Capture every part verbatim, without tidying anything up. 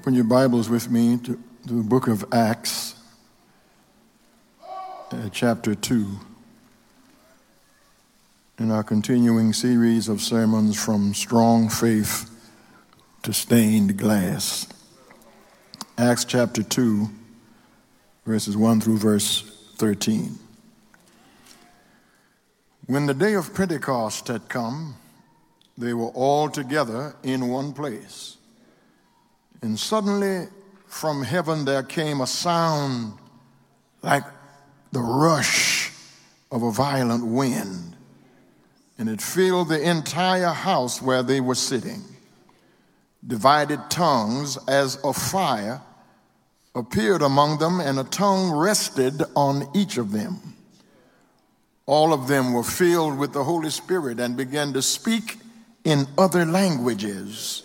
Open your Bibles with me to, to the book of Acts, uh, chapter two, in our continuing series of sermons from Strong Faith to Stained Glass. Acts chapter two, verses one through verse thirteen. When the day of Pentecost had come, they were all together in one place. And suddenly from heaven there came a sound like the rush of a violent wind, and it filled the entire house where they were sitting. Divided tongues as of fire appeared among them, and a tongue rested on each of them. All of them were filled with the Holy Spirit and began to speak in other languages,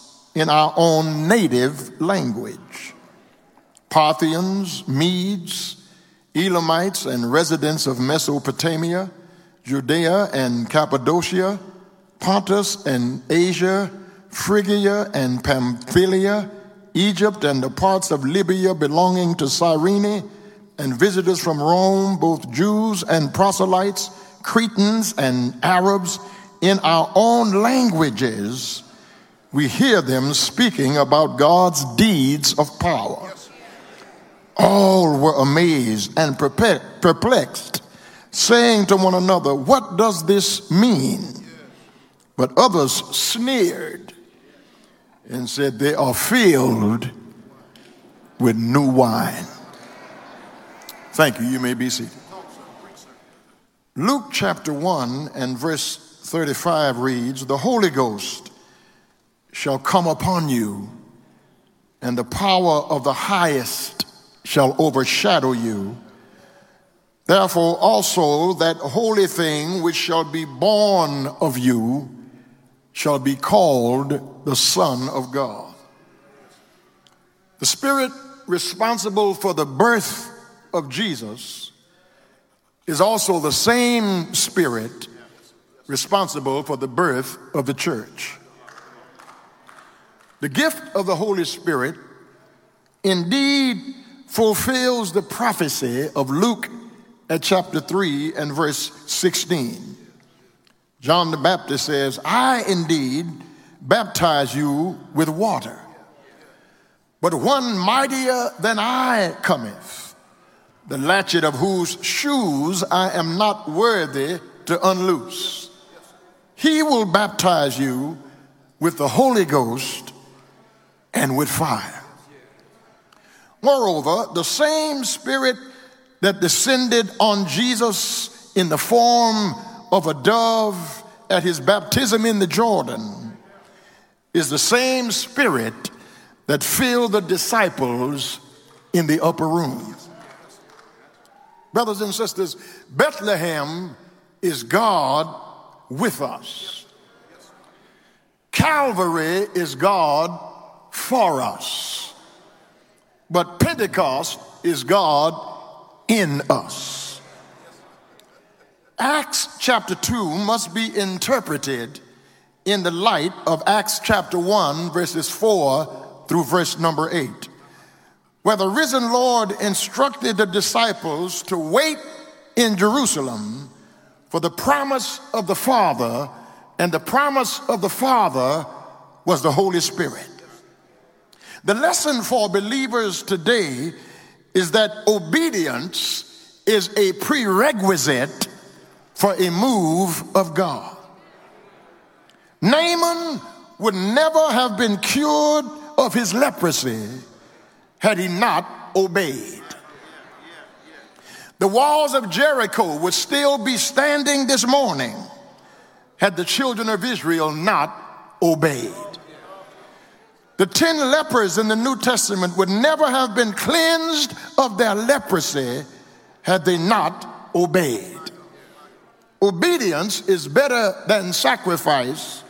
in our own native language? Parthians, Medes, Elamites, and residents of Mesopotamia, Judea and Cappadocia, Pontus and Asia, Phrygia and Pamphylia, Egypt and the parts of Libya belonging to Cyrene, and visitors from Rome, both Jews and proselytes, Cretans and Arabs, in our own languages, we hear them speaking about God's deeds of power." All were amazed and perplexed, saying to one another, "What does this mean?" But others sneered and said, "They are filled with new wine." Thank you. You may be seated. Luke chapter one and verse thirty-five reads, "The Holy Ghost shall come upon you, and the power of the highest shall overshadow you. Therefore also that holy thing which shall be born of you shall be called the Son of God." The Spirit responsible for the birth of Jesus is also the same Spirit responsible for the birth of the church. The gift of the Holy Spirit indeed fulfills the prophecy of Luke at chapter three and verse sixteen. John the Baptist says, "I indeed baptize you with water, but one mightier than I cometh, the latchet of whose shoes I am not worthy to unloose. He will baptize you with the Holy Ghost and with fire." Moreover, the same Spirit that descended on Jesus in the form of a dove at his baptism in the Jordan is the same Spirit that filled the disciples in the upper room. Brothers and sisters, Bethlehem is God with us. Calvary is God for us, but Pentecost is God in us. Acts chapter two must be interpreted in the light of Acts chapter one, verses four through verse number eight, where the risen Lord instructed the disciples to wait in Jerusalem for the promise of the Father, and the promise of the Father was the Holy Spirit. The lesson for believers today is that obedience is a prerequisite for a move of God. Naaman would never have been cured of his leprosy had he not obeyed. The walls of Jericho would still be standing this morning had the children of Israel not obeyed. The ten lepers in the New Testament would never have been cleansed of their leprosy had they not obeyed. Obedience is better than sacrifice,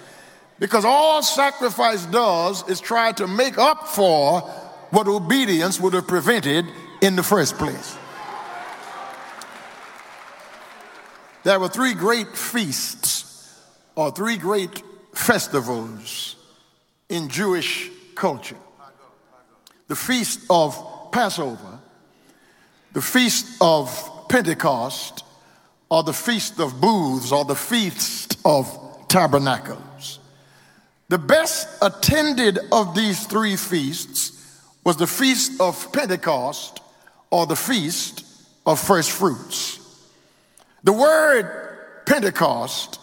because all sacrifice does is try to make up for what obedience would have prevented in the first place. There were three great feasts, or three great festivals in Jewish culture. The feast of Passover, the feast of Pentecost, or the feast of booths, or the feast of tabernacles. The best attended of these three feasts was the feast of Pentecost, or the feast of first fruits. The word Pentecost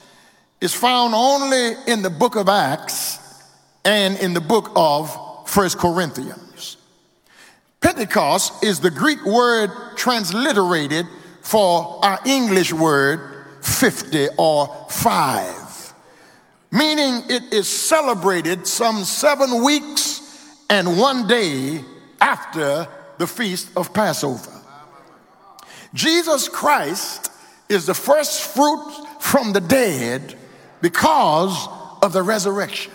is found only in the book of Acts and in the book of First Corinthians. Pentecost is the Greek word transliterated for our English word fifty or five, meaning it is celebrated some seven weeks and one day after the feast of Passover. Jesus Christ is the first fruit from the dead because of the resurrection.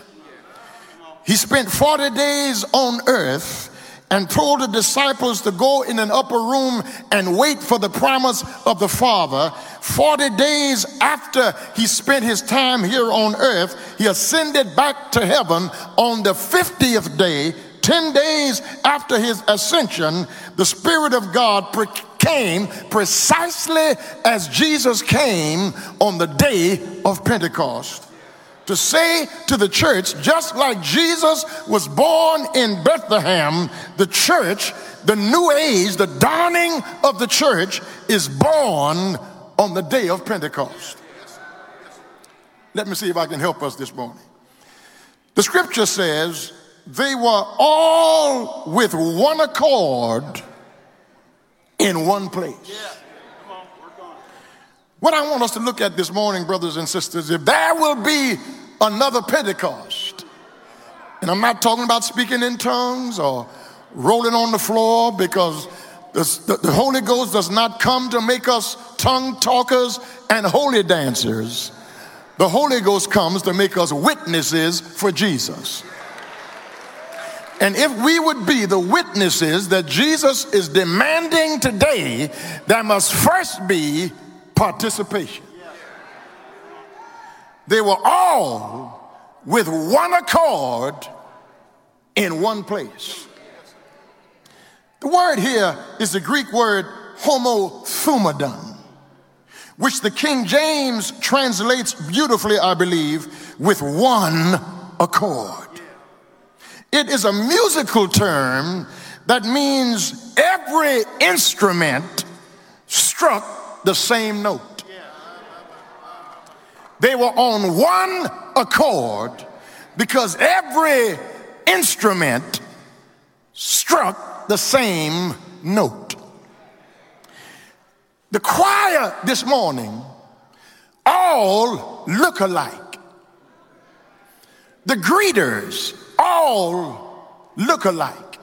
He spent forty days on earth and told the disciples to go in an upper room and wait for the promise of the Father. forty days after he spent his time here on earth, he ascended back to heaven on the fiftieth day. ten days after his ascension, the Spirit of God came precisely as Jesus came on the day of Pentecost, to say to the church, just like Jesus was born in Bethlehem, the church, the new age, the dawning of the church is born on the day of Pentecost. Let me see if I can help us this morning. The scripture says, they were all with one accord in one place. What I want us to look at this morning, brothers and sisters, if there will be another Pentecost, and I'm not talking about speaking in tongues or rolling on the floor, because the, the Holy Ghost does not come to make us tongue talkers and holy dancers. The Holy Ghost comes to make us witnesses for Jesus. And if we would be the witnesses that Jesus is demanding today, there must first be participation. They were all with one accord in one place. The word here is the Greek word homothumadon, which the King James translates beautifully, I believe, with one accord. It is a musical term that means every instrument struck the same note. They were on one accord because every instrument struck the same note. The choir this morning all look alike. The greeters all look alike.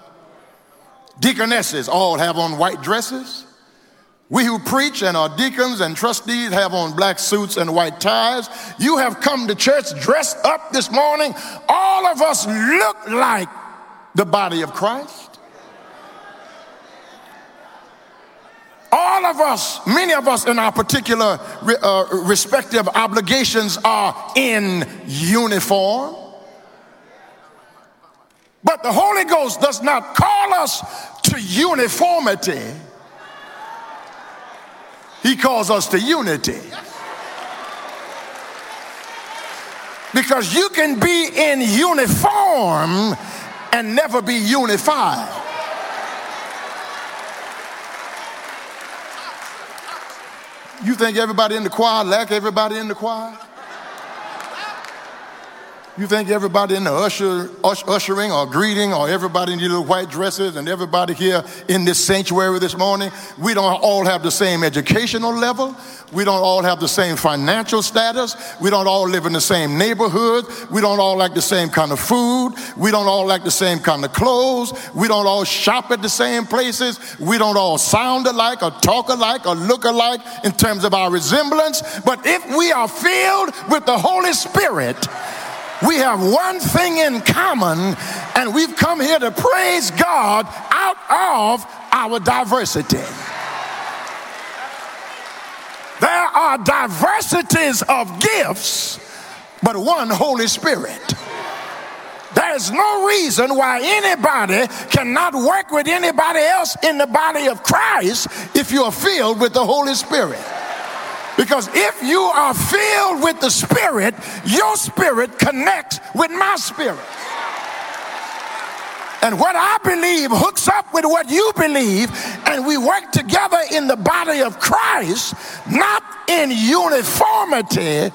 Deaconesses all have on white dresses. We who preach and are deacons and trustees have on black suits and white ties. You have come to church dressed up this morning. All of us look like the body of Christ. All of us, many of us in our particular uh, respective obligations are in uniform. But the Holy Ghost does not call us to uniformity. He calls us to unity. Because you can be in uniform and never be unified. You think everybody in the choir like everybody in the choir? You think everybody in the usher, us, ushering or greeting or everybody in your little white dresses and everybody here in this sanctuary this morning, we don't all have the same educational level. We don't all have the same financial status. We don't all live in the same neighborhood. We don't all like the same kind of food. We don't all like the same kind of clothes. We don't all shop at the same places. We don't all sound alike or talk alike or look alike in terms of our resemblance. But if we are filled with the Holy Spirit, we have one thing in common, and we've come here to praise God out of our diversity. There are diversities of gifts, but one Holy Spirit. There is no reason why anybody cannot work with anybody else in the body of Christ if you are filled with the Holy Spirit. Because if you are filled with the Spirit, your spirit connects with my spirit. And what I believe hooks up with what you believe, and we work together in the body of Christ, not in uniformity,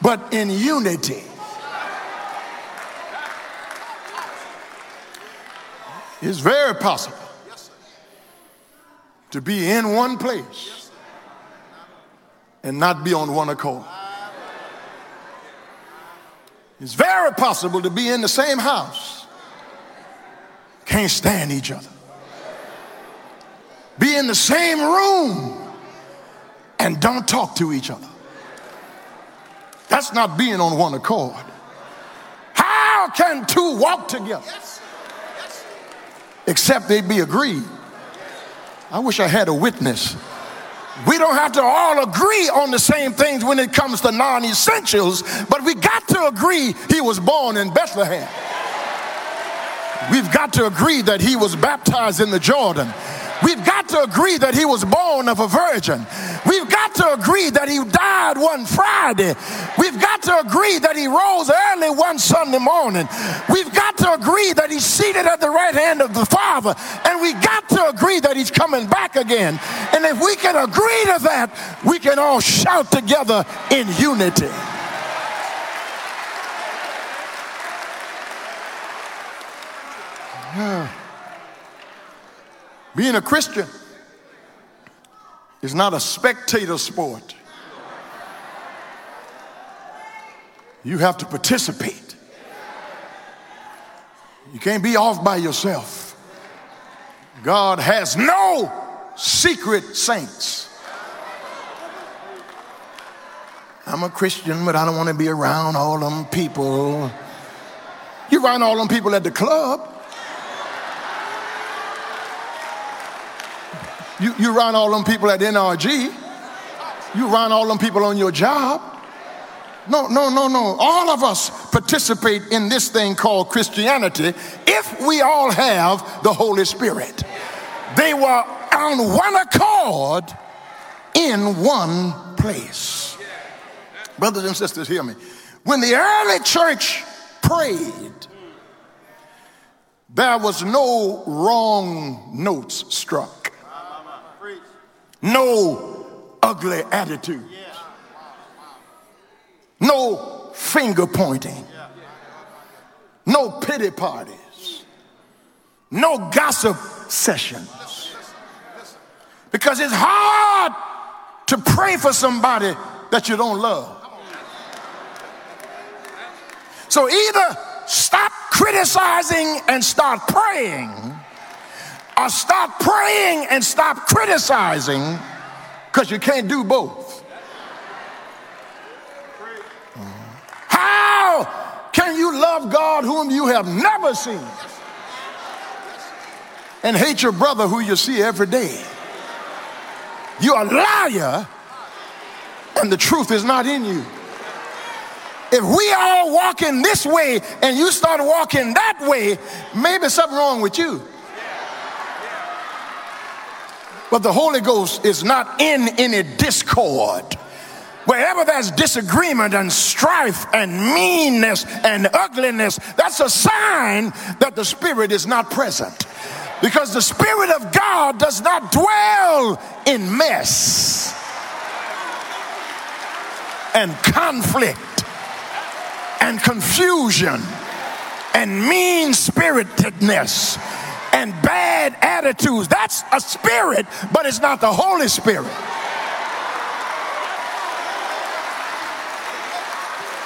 but in unity. It's very possible to be in one place and not be on one accord. It's very possible to be in the same house, can't stand each other. Be in the same room and don't talk to each other. That's not being on one accord. How can two walk together except they be agreed? I wish I had a witness. We don't have to all agree on the same things when it comes to non-essentials, but we got to agree he was born in Bethlehem. We've got to agree that he was baptized in the Jordan. We've got to agree that he was born of a virgin. We've got to agree that he died one Friday. We've got to agree that he rose early one Sunday morning. We've got to agree that he's seated at the right hand of the Father. And we got to agree that he's coming back again. And if we can agree to that, we can all shout together in unity. Yeah. Being a Christian is not a spectator sport. You have to participate. You can't be off by yourself. God has no secret saints. I'm a Christian, but I don't want to be around all them people. You're around all them people at the club. You, you around all them people at N R G. You around all them people on your job. No, no, no, no. All of us participate in this thing called Christianity if we all have the Holy Spirit. They were on one accord in one place. Brothers and sisters, hear me. When the early church prayed, there was no wrong notes struck. No ugly attitude. No finger pointing. No pity parties. No gossip sessions. Because it's hard to pray for somebody that you don't love. So either stop criticizing and start praying, or stop praying and stop criticizing, because you can't do both. How can you love God whom you have never seen and hate your brother who you see every day? You're a liar and the truth is not in you. If we all walk in this way and you start walking that way, maybe something wrong with you. But the Holy Ghost is not in any discord. Wherever there's disagreement and strife and meanness and ugliness, that's a sign that the Spirit is not present. Because the Spirit of God does not dwell in mess and conflict and and confusion and mean-spiritedness and bad attitudes. That's a spirit, but it's not the Holy Spirit.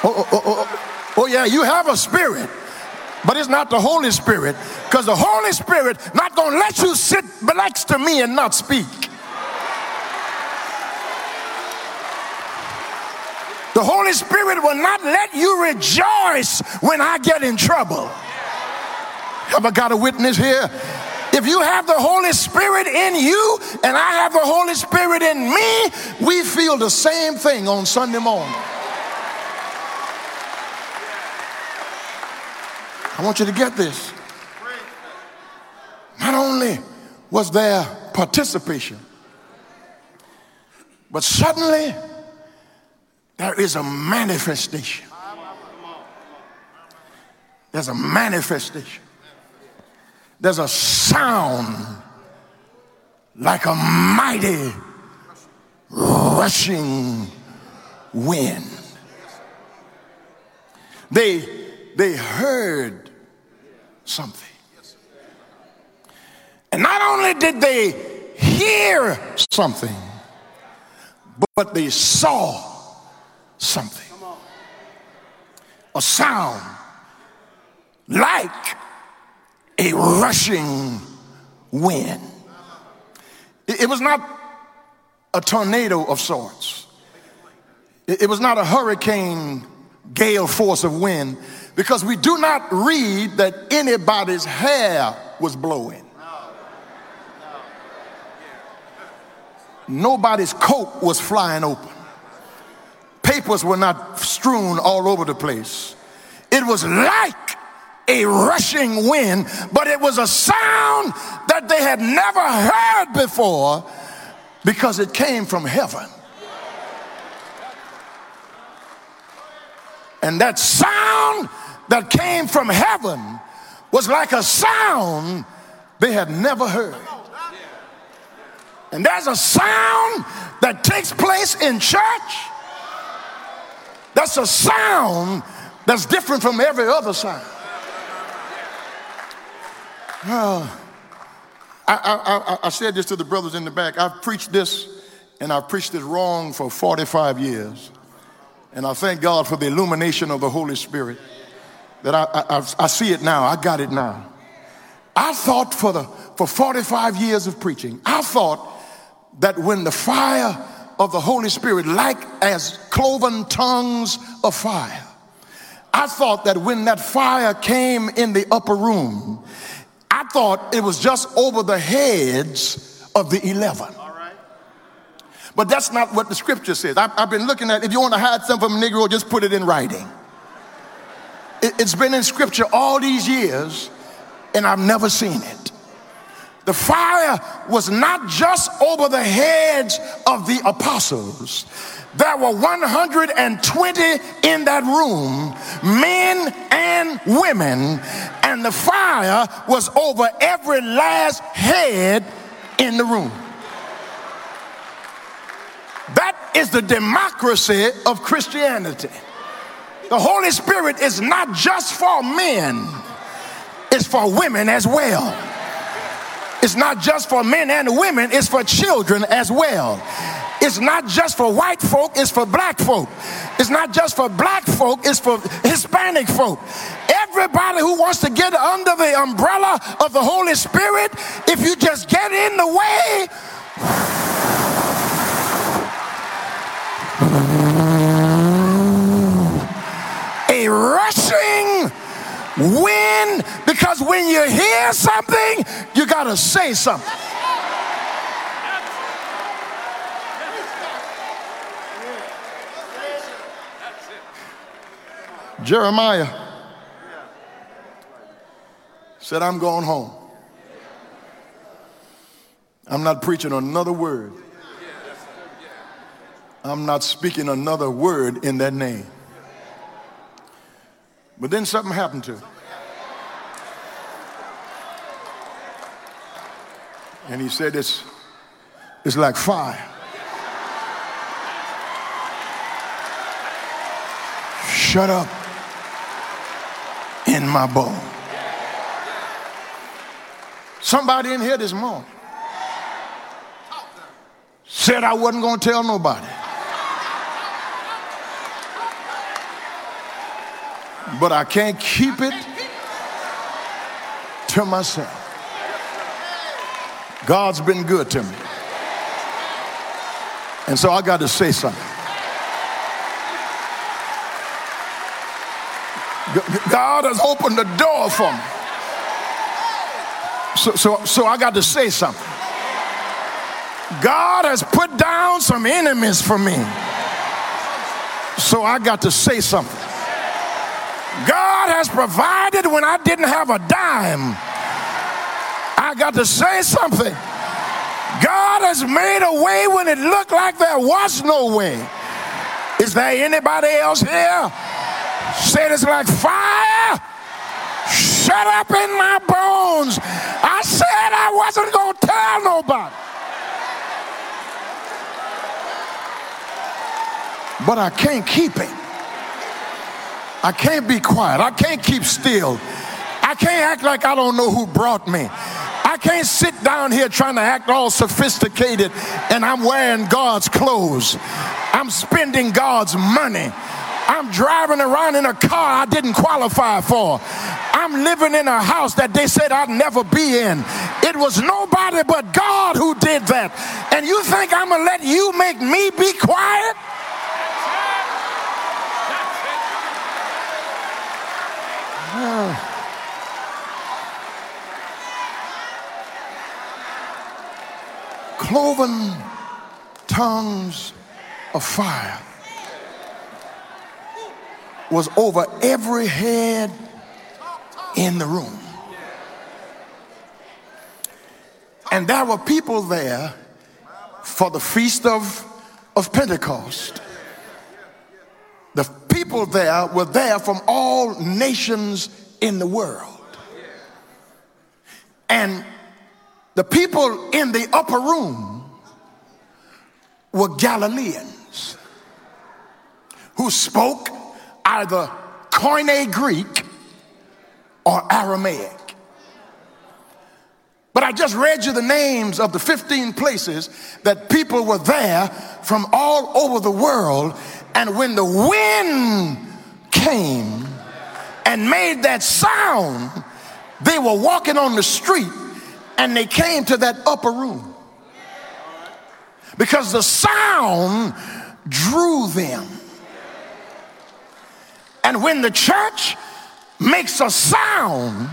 Oh, oh, oh, oh, yeah, you have a spirit, but it's not the Holy Spirit, because the Holy Spirit not going to let you sit next to me and not speak. The Holy Spirit will not let you rejoice when I get in trouble. Have I got a witness here? If you have the Holy Spirit in you and I have the Holy Spirit in me, we feel the same thing on Sunday morning. I want you to get this. Not only was there participation, but suddenly there is a manifestation. There's a manifestation. There's a sound like a mighty rushing wind. They They heard something. And not only did they hear something, but they saw something. A sound like a rushing wind. It was not a tornado of sorts. It was not a hurricane gale force of wind. Because we do not read that anybody's hair was blowing. Nobody's coat was flying open. Papers were not strewn all over the place. It was like a rushing wind, but it was a sound that they had never heard before because it came from heaven. And that sound that came from heaven was like a sound they had never heard. And there's a sound that takes place in church. That's a sound that's different from every other sound. Uh, I, I, I, I said this to the brothers in the back. I've preached this, and I've preached it wrong for forty-five years. And I thank God for the illumination of the Holy Spirit that I, I, I, I see it now. I got it now. I thought for the for forty-five years of preaching, I thought that when the fire of the Holy Spirit, like as cloven tongues of fire, I thought that when that fire came in the upper room, I thought it was just over the heads of the eleven. But that's not what the scripture says. I've, I've been looking at, if you want to hide something from a Negro, just put it in writing. It, it's been in scripture all these years, and I've never seen it. The fire was not just over the heads of the apostles. There were one hundred twenty in that room, men and women, and the fire was over every last head in the room. That is the democracy of Christianity. The Holy Spirit is not just for men, it's for women as well. It's not just for men and women, it's for children as well. It's not just for white folk, it's for black folk. It's not just for black folk, it's for Hispanic folk. Everybody who wants to get under the umbrella of the Holy Spirit, if you just get in the way, a rushing wind, because when you hear something, you gotta say something. That's it. Jeremiah said, I'm going home. I'm not preaching another word. I'm not speaking another word in that name. But then something happened to him. And he said, it's, it's like fire. Shut up in my bones. Somebody in here this morning said I wasn't going to tell nobody. But I can't keep it to myself. God's been good to me. And so I got to say something. God has opened the door for me. So, so, so I got to say something. God has put down some enemies for me. So I got to say something. God has provided when I didn't have a dime. I got to say something. God has made a way when it looked like there was no way. Is there anybody else here? Said it's like fire shut up in my bones. I said I wasn't going to tell nobody. But I can't keep it. I can't be quiet. I can't keep still. I can't act like I don't know who brought me. I can't sit down here trying to act all sophisticated and I'm wearing God's clothes. I'm spending God's money. I'm driving around in a car I didn't qualify for. I'm living in a house that they said I'd never be in. It was nobody but God who did that. And you think I'm going to let you make me be quiet? Uh. Cloven tongues of fire was over every head in the room. And there were people there for the feast of, of Pentecost. The people there were there from all nations in the world. And the people in the upper room were Galileans who spoke either Koine Greek or Aramaic. But I just read you the names of the fifteen places that people were there from all over the world. And when the wind came and made that sound, they were walking on the street and they came to that upper room. Because the sound drew them. And when the church makes a sound,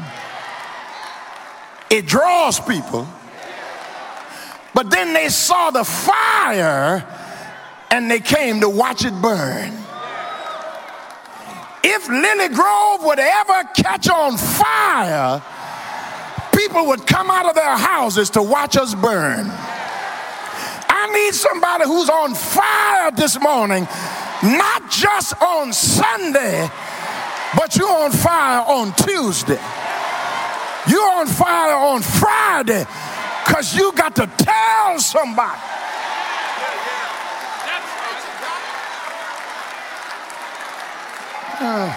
it draws people. But then they saw the fire and they came to watch it burn. If Lily Grove would ever catch on fire, people would come out of their houses to watch us burn. I need somebody who's on fire this morning. Not just on Sunday, but you're on fire on Tuesday. You're on fire on Friday because you got to tell somebody. Uh,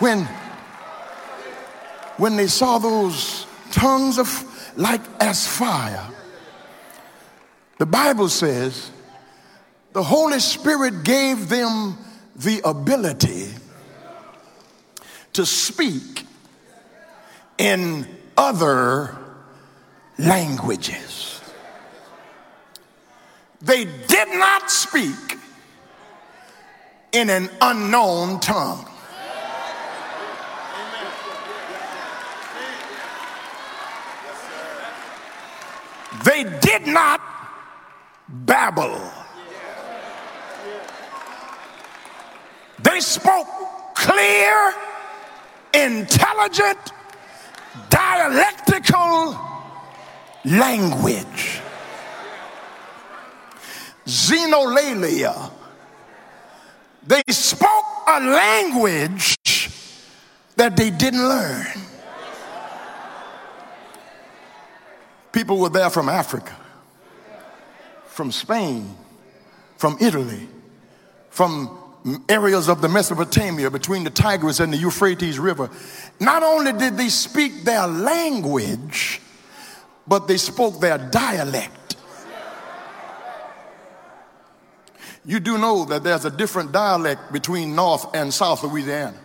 when, when they saw those tongues of like as fire, the Bible says the Holy Spirit gave them the ability to speak in other languages. They did not speak in an unknown tongue. They did not babble. They spoke clear, intelligent, dialectical language. Xenolalia. They spoke a language that they didn't learn. People were there from Africa, from Spain, from Italy, from areas of the Mesopotamia between the Tigris and the Euphrates River, not only did they speak their language, but they spoke their dialect. You do know that there's a different dialect between North and South Louisiana.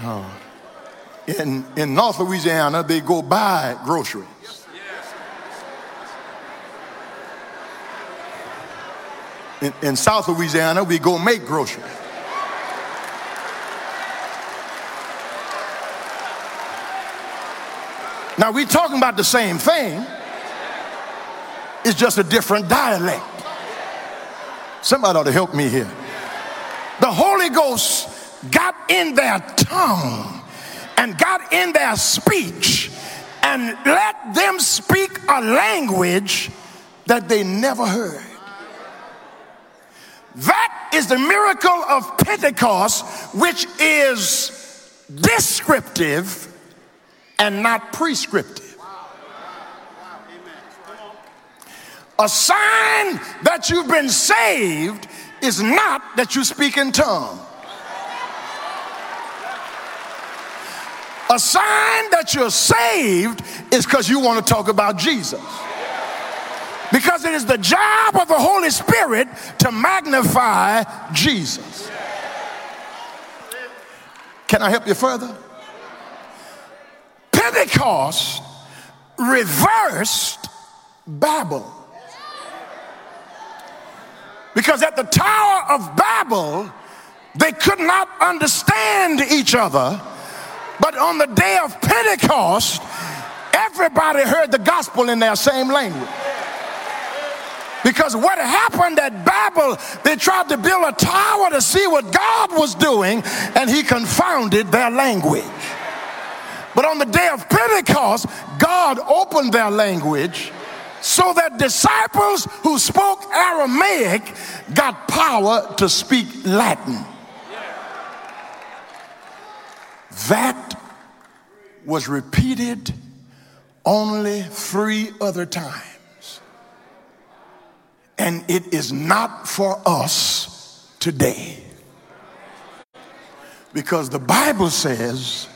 Oh. In, in North Louisiana, they go buy groceries. In, in South Louisiana, we go make groceries. Now, we're talking about the same thing. It's just a different dialect. Somebody ought to help me here. The Holy Ghost got in their tongue and got in their speech and let them speak a language that they never heard. That is the miracle of Pentecost, which is descriptive and not prescriptive. A sign that you've been saved is not that you speak in tongues. A sign that you're saved is because you want to talk about Jesus. Because it is the job of the Holy Spirit to magnify Jesus. Can I help you further? Pentecost reversed Babel. Because at the Tower of Babel, they could not understand each other. But on the day of Pentecost, everybody heard the gospel in their same language. Because what happened at Babel, they tried to build a tower to see what God was doing, and he confounded their language. But on the day of Pentecost, God opened their language so that disciples who spoke Aramaic got power to speak Latin. That was repeated only three other times. And it is not for us today. Because the Bible says,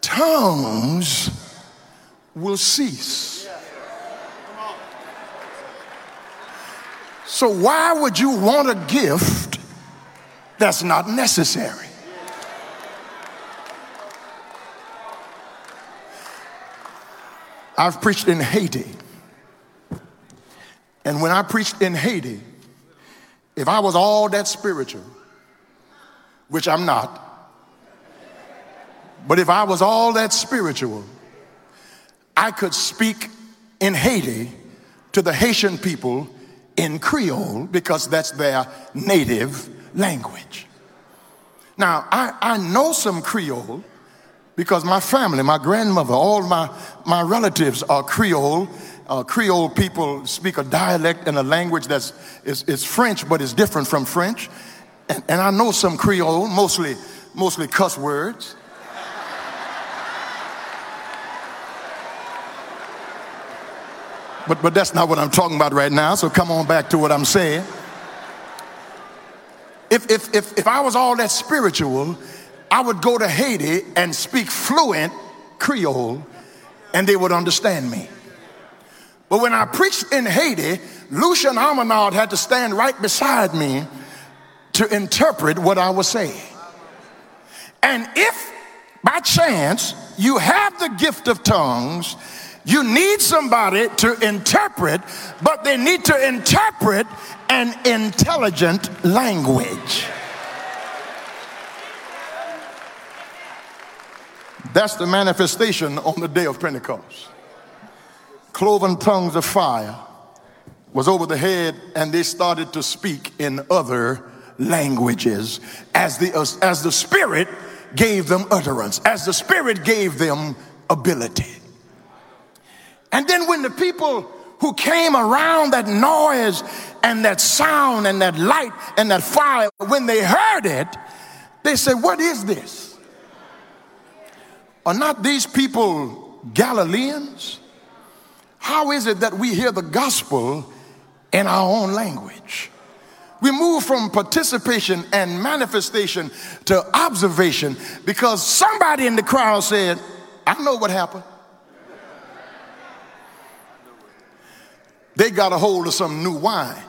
tongues will cease. So why would you want a gift that's not necessary? I've preached in Haiti. And when I preached in Haiti, if I was all that spiritual, which I'm not, but if I was all that spiritual, I could speak in Haiti to the Haitian people in Creole because that's their native language. Now, I, I know some Creole, because my family, my grandmother, all my, my relatives are Creole. Uh, Creole people speak a dialect and a language that's is, is French, but it's different from French. And, and I know some Creole, mostly, mostly cuss words. But, but that's not what I'm talking about right now, so come on back to what I'm saying. If, if, if, if I was all that spiritual, I would go to Haiti and speak fluent Creole, and they would understand me. But when I preached in Haiti, Lucien Armenard had to stand right beside me to interpret what I was saying. And if, by chance, you have the gift of tongues, you need somebody to interpret, but they need to interpret an intelligent language. That's the manifestation on the day of Pentecost. Cloven tongues of fire was over the head, and they started to speak in other languages as the, as, as the Spirit gave them utterance, as the Spirit gave them ability. And then when the people who came around that noise and that sound and that light and that fire, when they heard it, they said, "What is this? Are not these people Galileans? How is it that we hear the gospel in our own language. We move from participation and manifestation to observation because somebody in the crowd said, I know what happened. They got a hold of some new wine.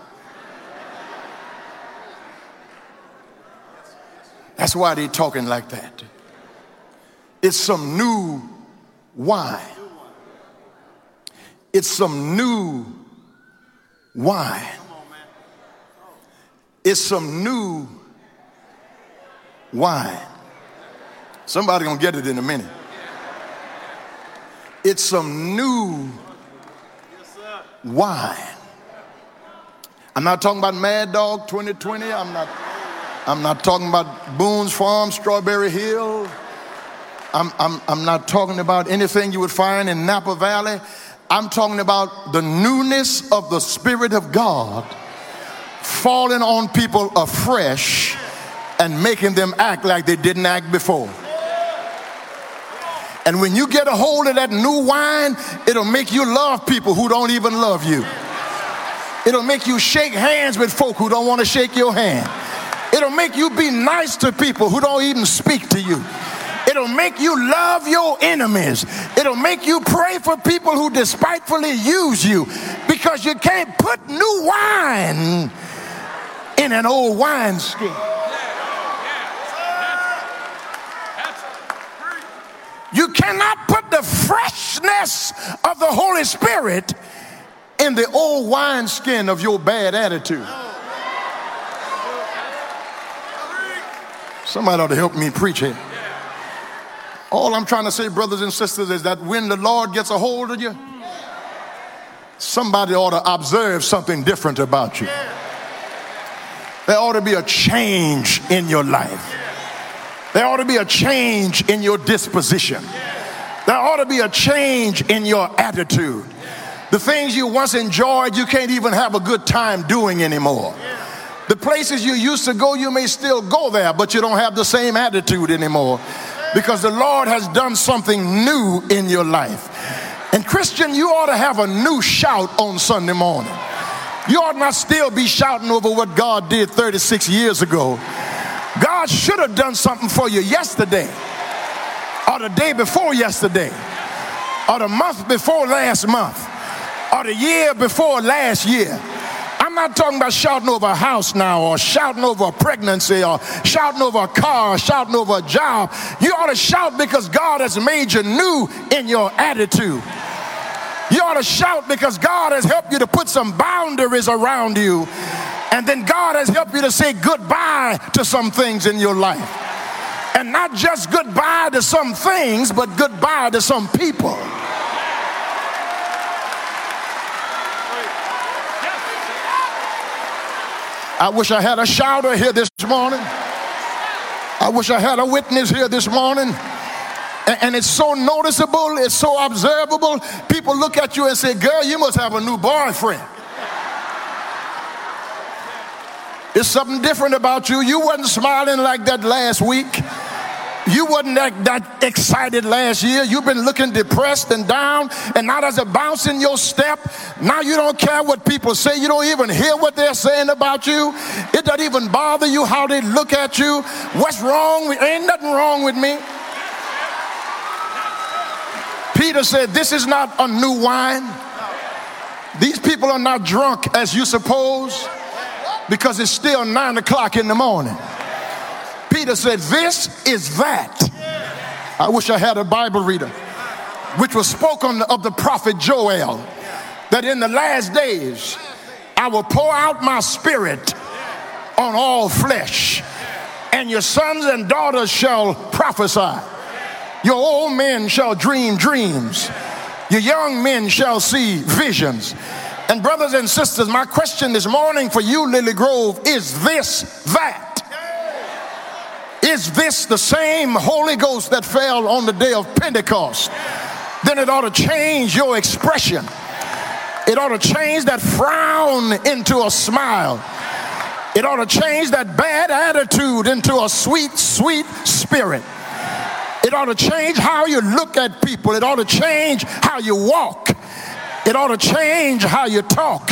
That's why they're talking like that. It's some new wine. It's some new wine. It's some new wine. Somebody gonna get it in a minute. It's some new wine. I'm not talking about Mad Dog twenty twenty. I'm not. I'm not talking about Boone's Farm, Strawberry Hill. I'm, I'm, I'm not talking about anything you would find in Napa Valley. I'm talking about the newness of the Spirit of God falling on people afresh and making them act like they didn't act before. And when you get a hold of that new wine, it'll make you love people who don't even love you. It'll make you shake hands with folk who don't want to shake your hand. It'll make you be nice to people who don't even speak to you. It'll make you love your enemies. It'll make you pray for people who despitefully use you, because you can't put new wine in an old wineskin. You cannot put the freshness of the Holy Spirit in the old wineskin of your bad attitude. Somebody ought to help me preach here. All I'm trying to say, brothers and sisters, is that when the Lord gets a hold of you, somebody ought to observe something different about you. There ought to be a change in your life. There ought to be a change in your disposition. There ought to be a change in your attitude. The things you once enjoyed, you can't even have a good time doing anymore. The places you used to go, you may still go there, but you don't have the same attitude anymore, because the Lord has done something new in your life. And Christian, you ought to have a new shout on Sunday morning. You ought not still be shouting over what God did thirty-six years ago. God should have done something for you yesterday, or the day before yesterday, or the month before last month, or the year before last year. I'm not talking about shouting over a house now, or shouting over a pregnancy, or shouting over a car, or shouting over a job. You ought to shout because God has made you new in your attitude. You ought to shout because God has helped you to put some boundaries around you, and then God has helped you to say goodbye to some things in your life. And not just goodbye to some things, but goodbye to some people. I wish I had a shouter here this morning. I wish I had a witness here this morning. And it's so noticeable, it's so observable. People look at you and say, girl, you must have a new boyfriend. There's something different about you. You wasn't smiling like that last week. You wasn't that, that excited last year. You've been looking depressed and down, and now there's a bounce in your step. Now you don't care what people say. You don't even hear what they're saying about you. It doesn't even bother you how they look at you. What's wrong? With, ain't nothing wrong with me. Peter said, this is not a new wine. These people are not drunk as you suppose, because it's still nine o'clock in the morning. Peter said, this is that. I wish I had a Bible reader, which was spoken of the prophet Joel, that in the last days I will pour out my spirit on all flesh, and your sons and daughters shall prophesy. Your old men shall dream dreams. Your young men shall see visions. And brothers and sisters, my question this morning for you, Lily Grove, is this that? Is this the same Holy Ghost that fell on the day of Pentecost? Then it ought to change your expression. It ought to change that frown into a smile. It ought to change that bad attitude into a sweet, sweet spirit. It ought to change how you look at people. It ought to change how you walk. It ought to change how you talk.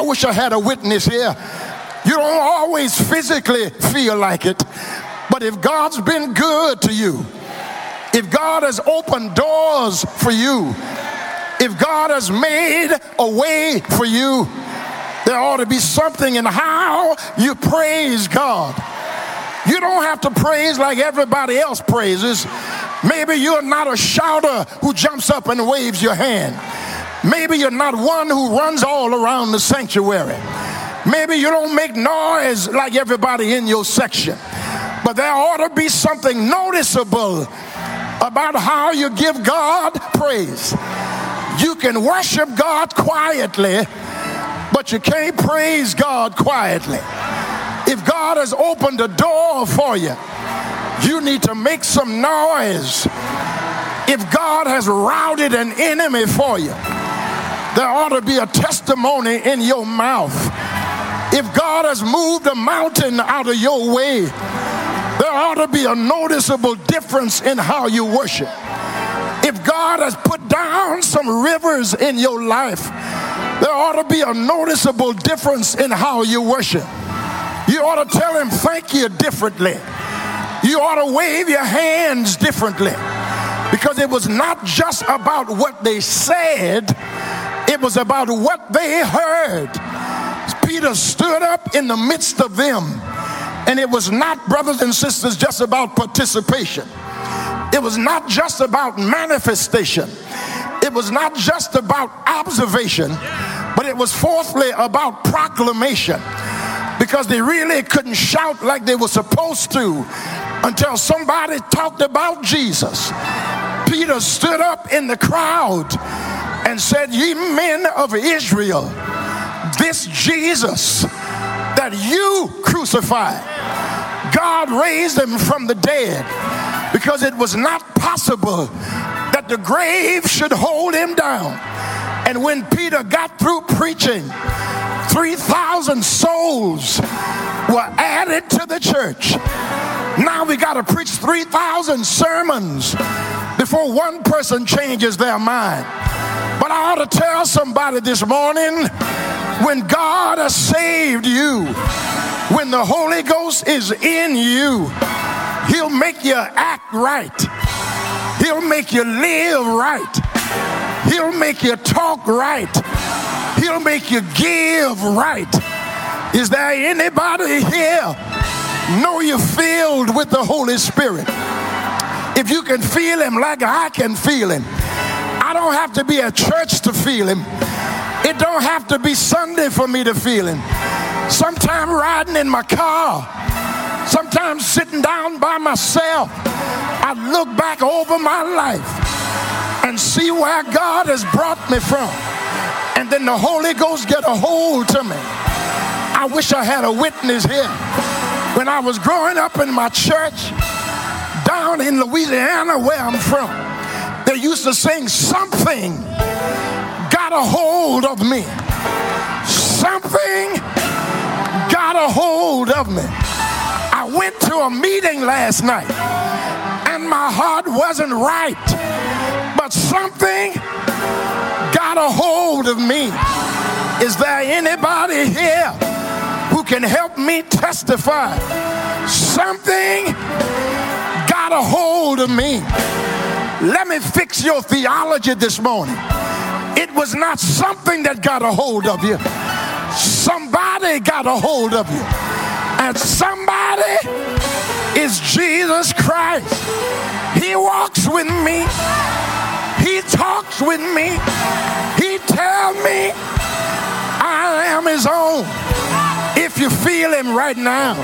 I wish I had a witness here. You don't always physically feel like it, but if God's been good to you, if God has opened doors for you, if God has made a way for you, there ought to be something in how you praise God. You don't have to praise like everybody else praises. Maybe you're not a shouter who jumps up and waves your hand. Maybe you're not one who runs all around the sanctuary. Maybe you don't make noise like everybody in your section. But there ought to be something noticeable about how you give God praise. You can worship God quietly, but you can't praise God quietly. If God has opened a door for you, you need to make some noise. If God has routed an enemy for you, there ought to be a testimony in your mouth. If God has moved a mountain out of your way, there ought to be a noticeable difference in how you worship. If God has put down some rivers in your life, there ought to be a noticeable difference in how you worship. You ought to tell him thank you differently. You ought to wave your hands differently. Because it was not just about what they said, it was about what they heard. Peter stood up in the midst of them. And it was not, brothers and sisters, just about participation. It was not just about manifestation. It was not just about observation, but it was fourthly about proclamation. Because they really couldn't shout like they were supposed to until somebody talked about Jesus. Peter stood up in the crowd and said, "Ye men of Israel, this Jesus that you crucified, God raised him from the dead, because it was not possible that the grave should hold him down." And when Peter got through preaching, three thousand souls were added to the church. Now we got to preach three thousand sermons before one person changes their mind. But I ought to tell somebody this morning, when God has saved you, when the Holy Ghost is in you, he'll make you act right. He'll make you live right. He'll make you talk right. He'll make you give right. Is there anybody here? Know you're filled with the Holy Spirit. If you can feel him like I can feel him, I don't have to be at church to feel him. It don't have to be Sunday for me to feel him. Sometimes riding in my car, sometimes sitting down by myself, I look back over my life and see where God has brought me from. And then the Holy Ghost get a hold to me. I wish I had a witness here. When I was growing up in my church, down in Louisiana where I'm from, they used to sing, "Something got a hold of me. Something got a hold of me." I went to a meeting last night and my heart wasn't right, but something got a hold of me. Is there anybody here who can help me testify? Something got a hold of me. Let me fix your theology this morning. It was not something that got a hold of you. Somebody got a hold of you. And somebody is Jesus Christ. He walks with me. He talks with me. He tells me I am his own. If you feel him right now,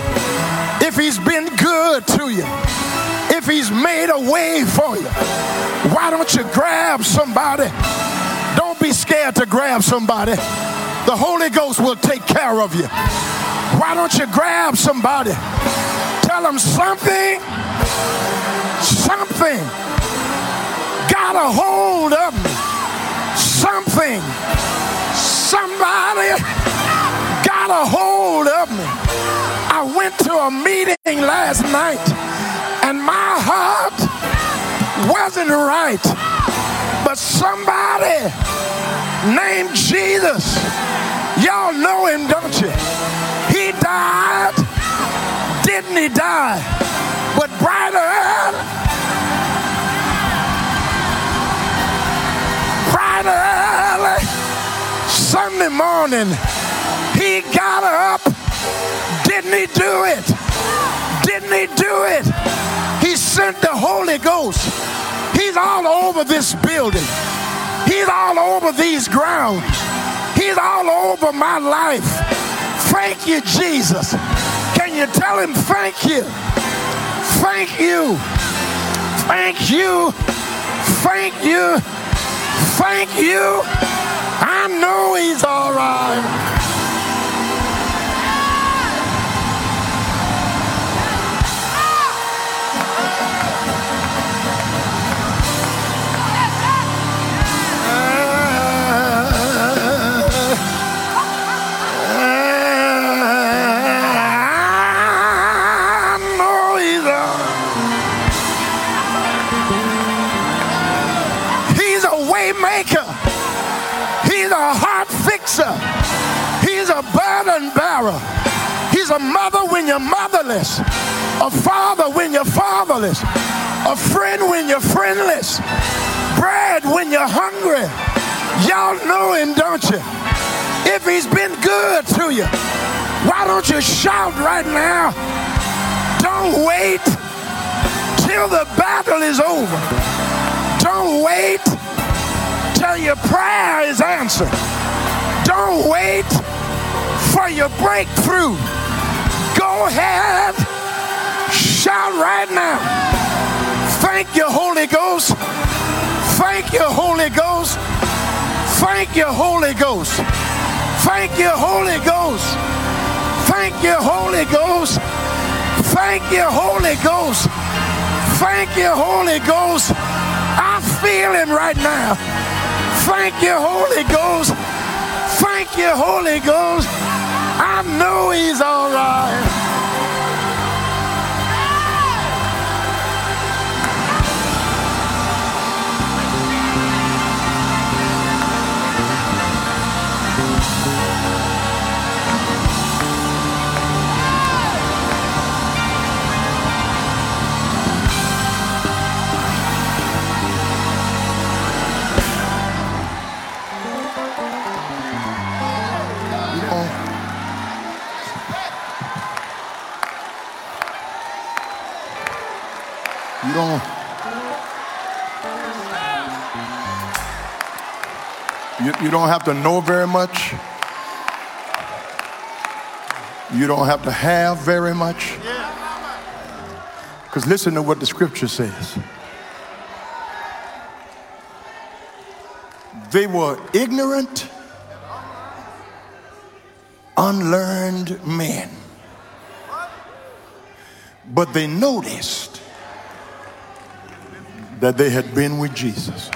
if he's been good to you, if he's made a way for you, why don't you grab somebody? Don't be scared to grab somebody. The Holy Ghost will take care of you. Why don't you grab somebody? Tell them something, something got a hold of me. Something, somebody got a hold of me. I went to a meeting last night and my heart wasn't right, but somebody named Jesus Y'all know him, don't you? He died. Didn't he die? But brighter, brighter early Sunday morning, he got up. Didn't he do it? Didn't he do it? He sent the Holy Ghost. He's all over this building. He's all over these grounds. He's all over my life. Thank you, Jesus. Can you tell him thank you? Thank you. Thank you. Thank you. Thank you. I know he's all right. He's a burden bearer. He's a mother when you're motherless, a father when you're fatherless, a friend when you're friendless, bread when you're hungry. Y'all know him, don't you? If he's been good to you, why don't you shout right now? Don't wait till the battle is over. Don't wait till your prayer is answered. Don't wait for your breakthrough. Go ahead, shout right now. Thank you, Holy Ghost. Thank you, Holy Ghost. Thank you, Holy Ghost. Thank you, Holy Ghost. Thank you, Holy Ghost. Thank you, Holy Ghost. Thank you, Holy Ghost. I feel him right now. Thank you, Holy Ghost. Thank you, Holy Ghost. I know he's all right. You don't, you, you don't have to know very much. You don't have to have very much. Because listen to what the scripture says. They were ignorant, unlearned men. But they noticed that they had been with Jesus.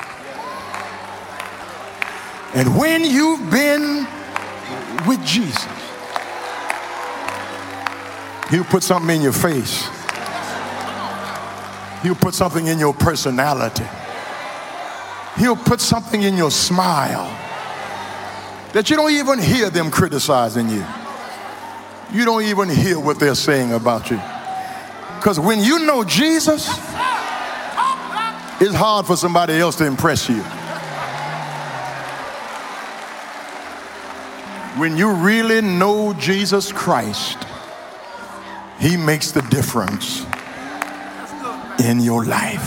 And when you've been with Jesus, he'll put something in your face. He'll put something in your personality. He'll put something in your smile that you don't even hear them criticizing you. You don't even hear what they're saying about you. Because when you know Jesus, it's hard for somebody else to impress you. When you really know Jesus Christ, he makes the difference in your life.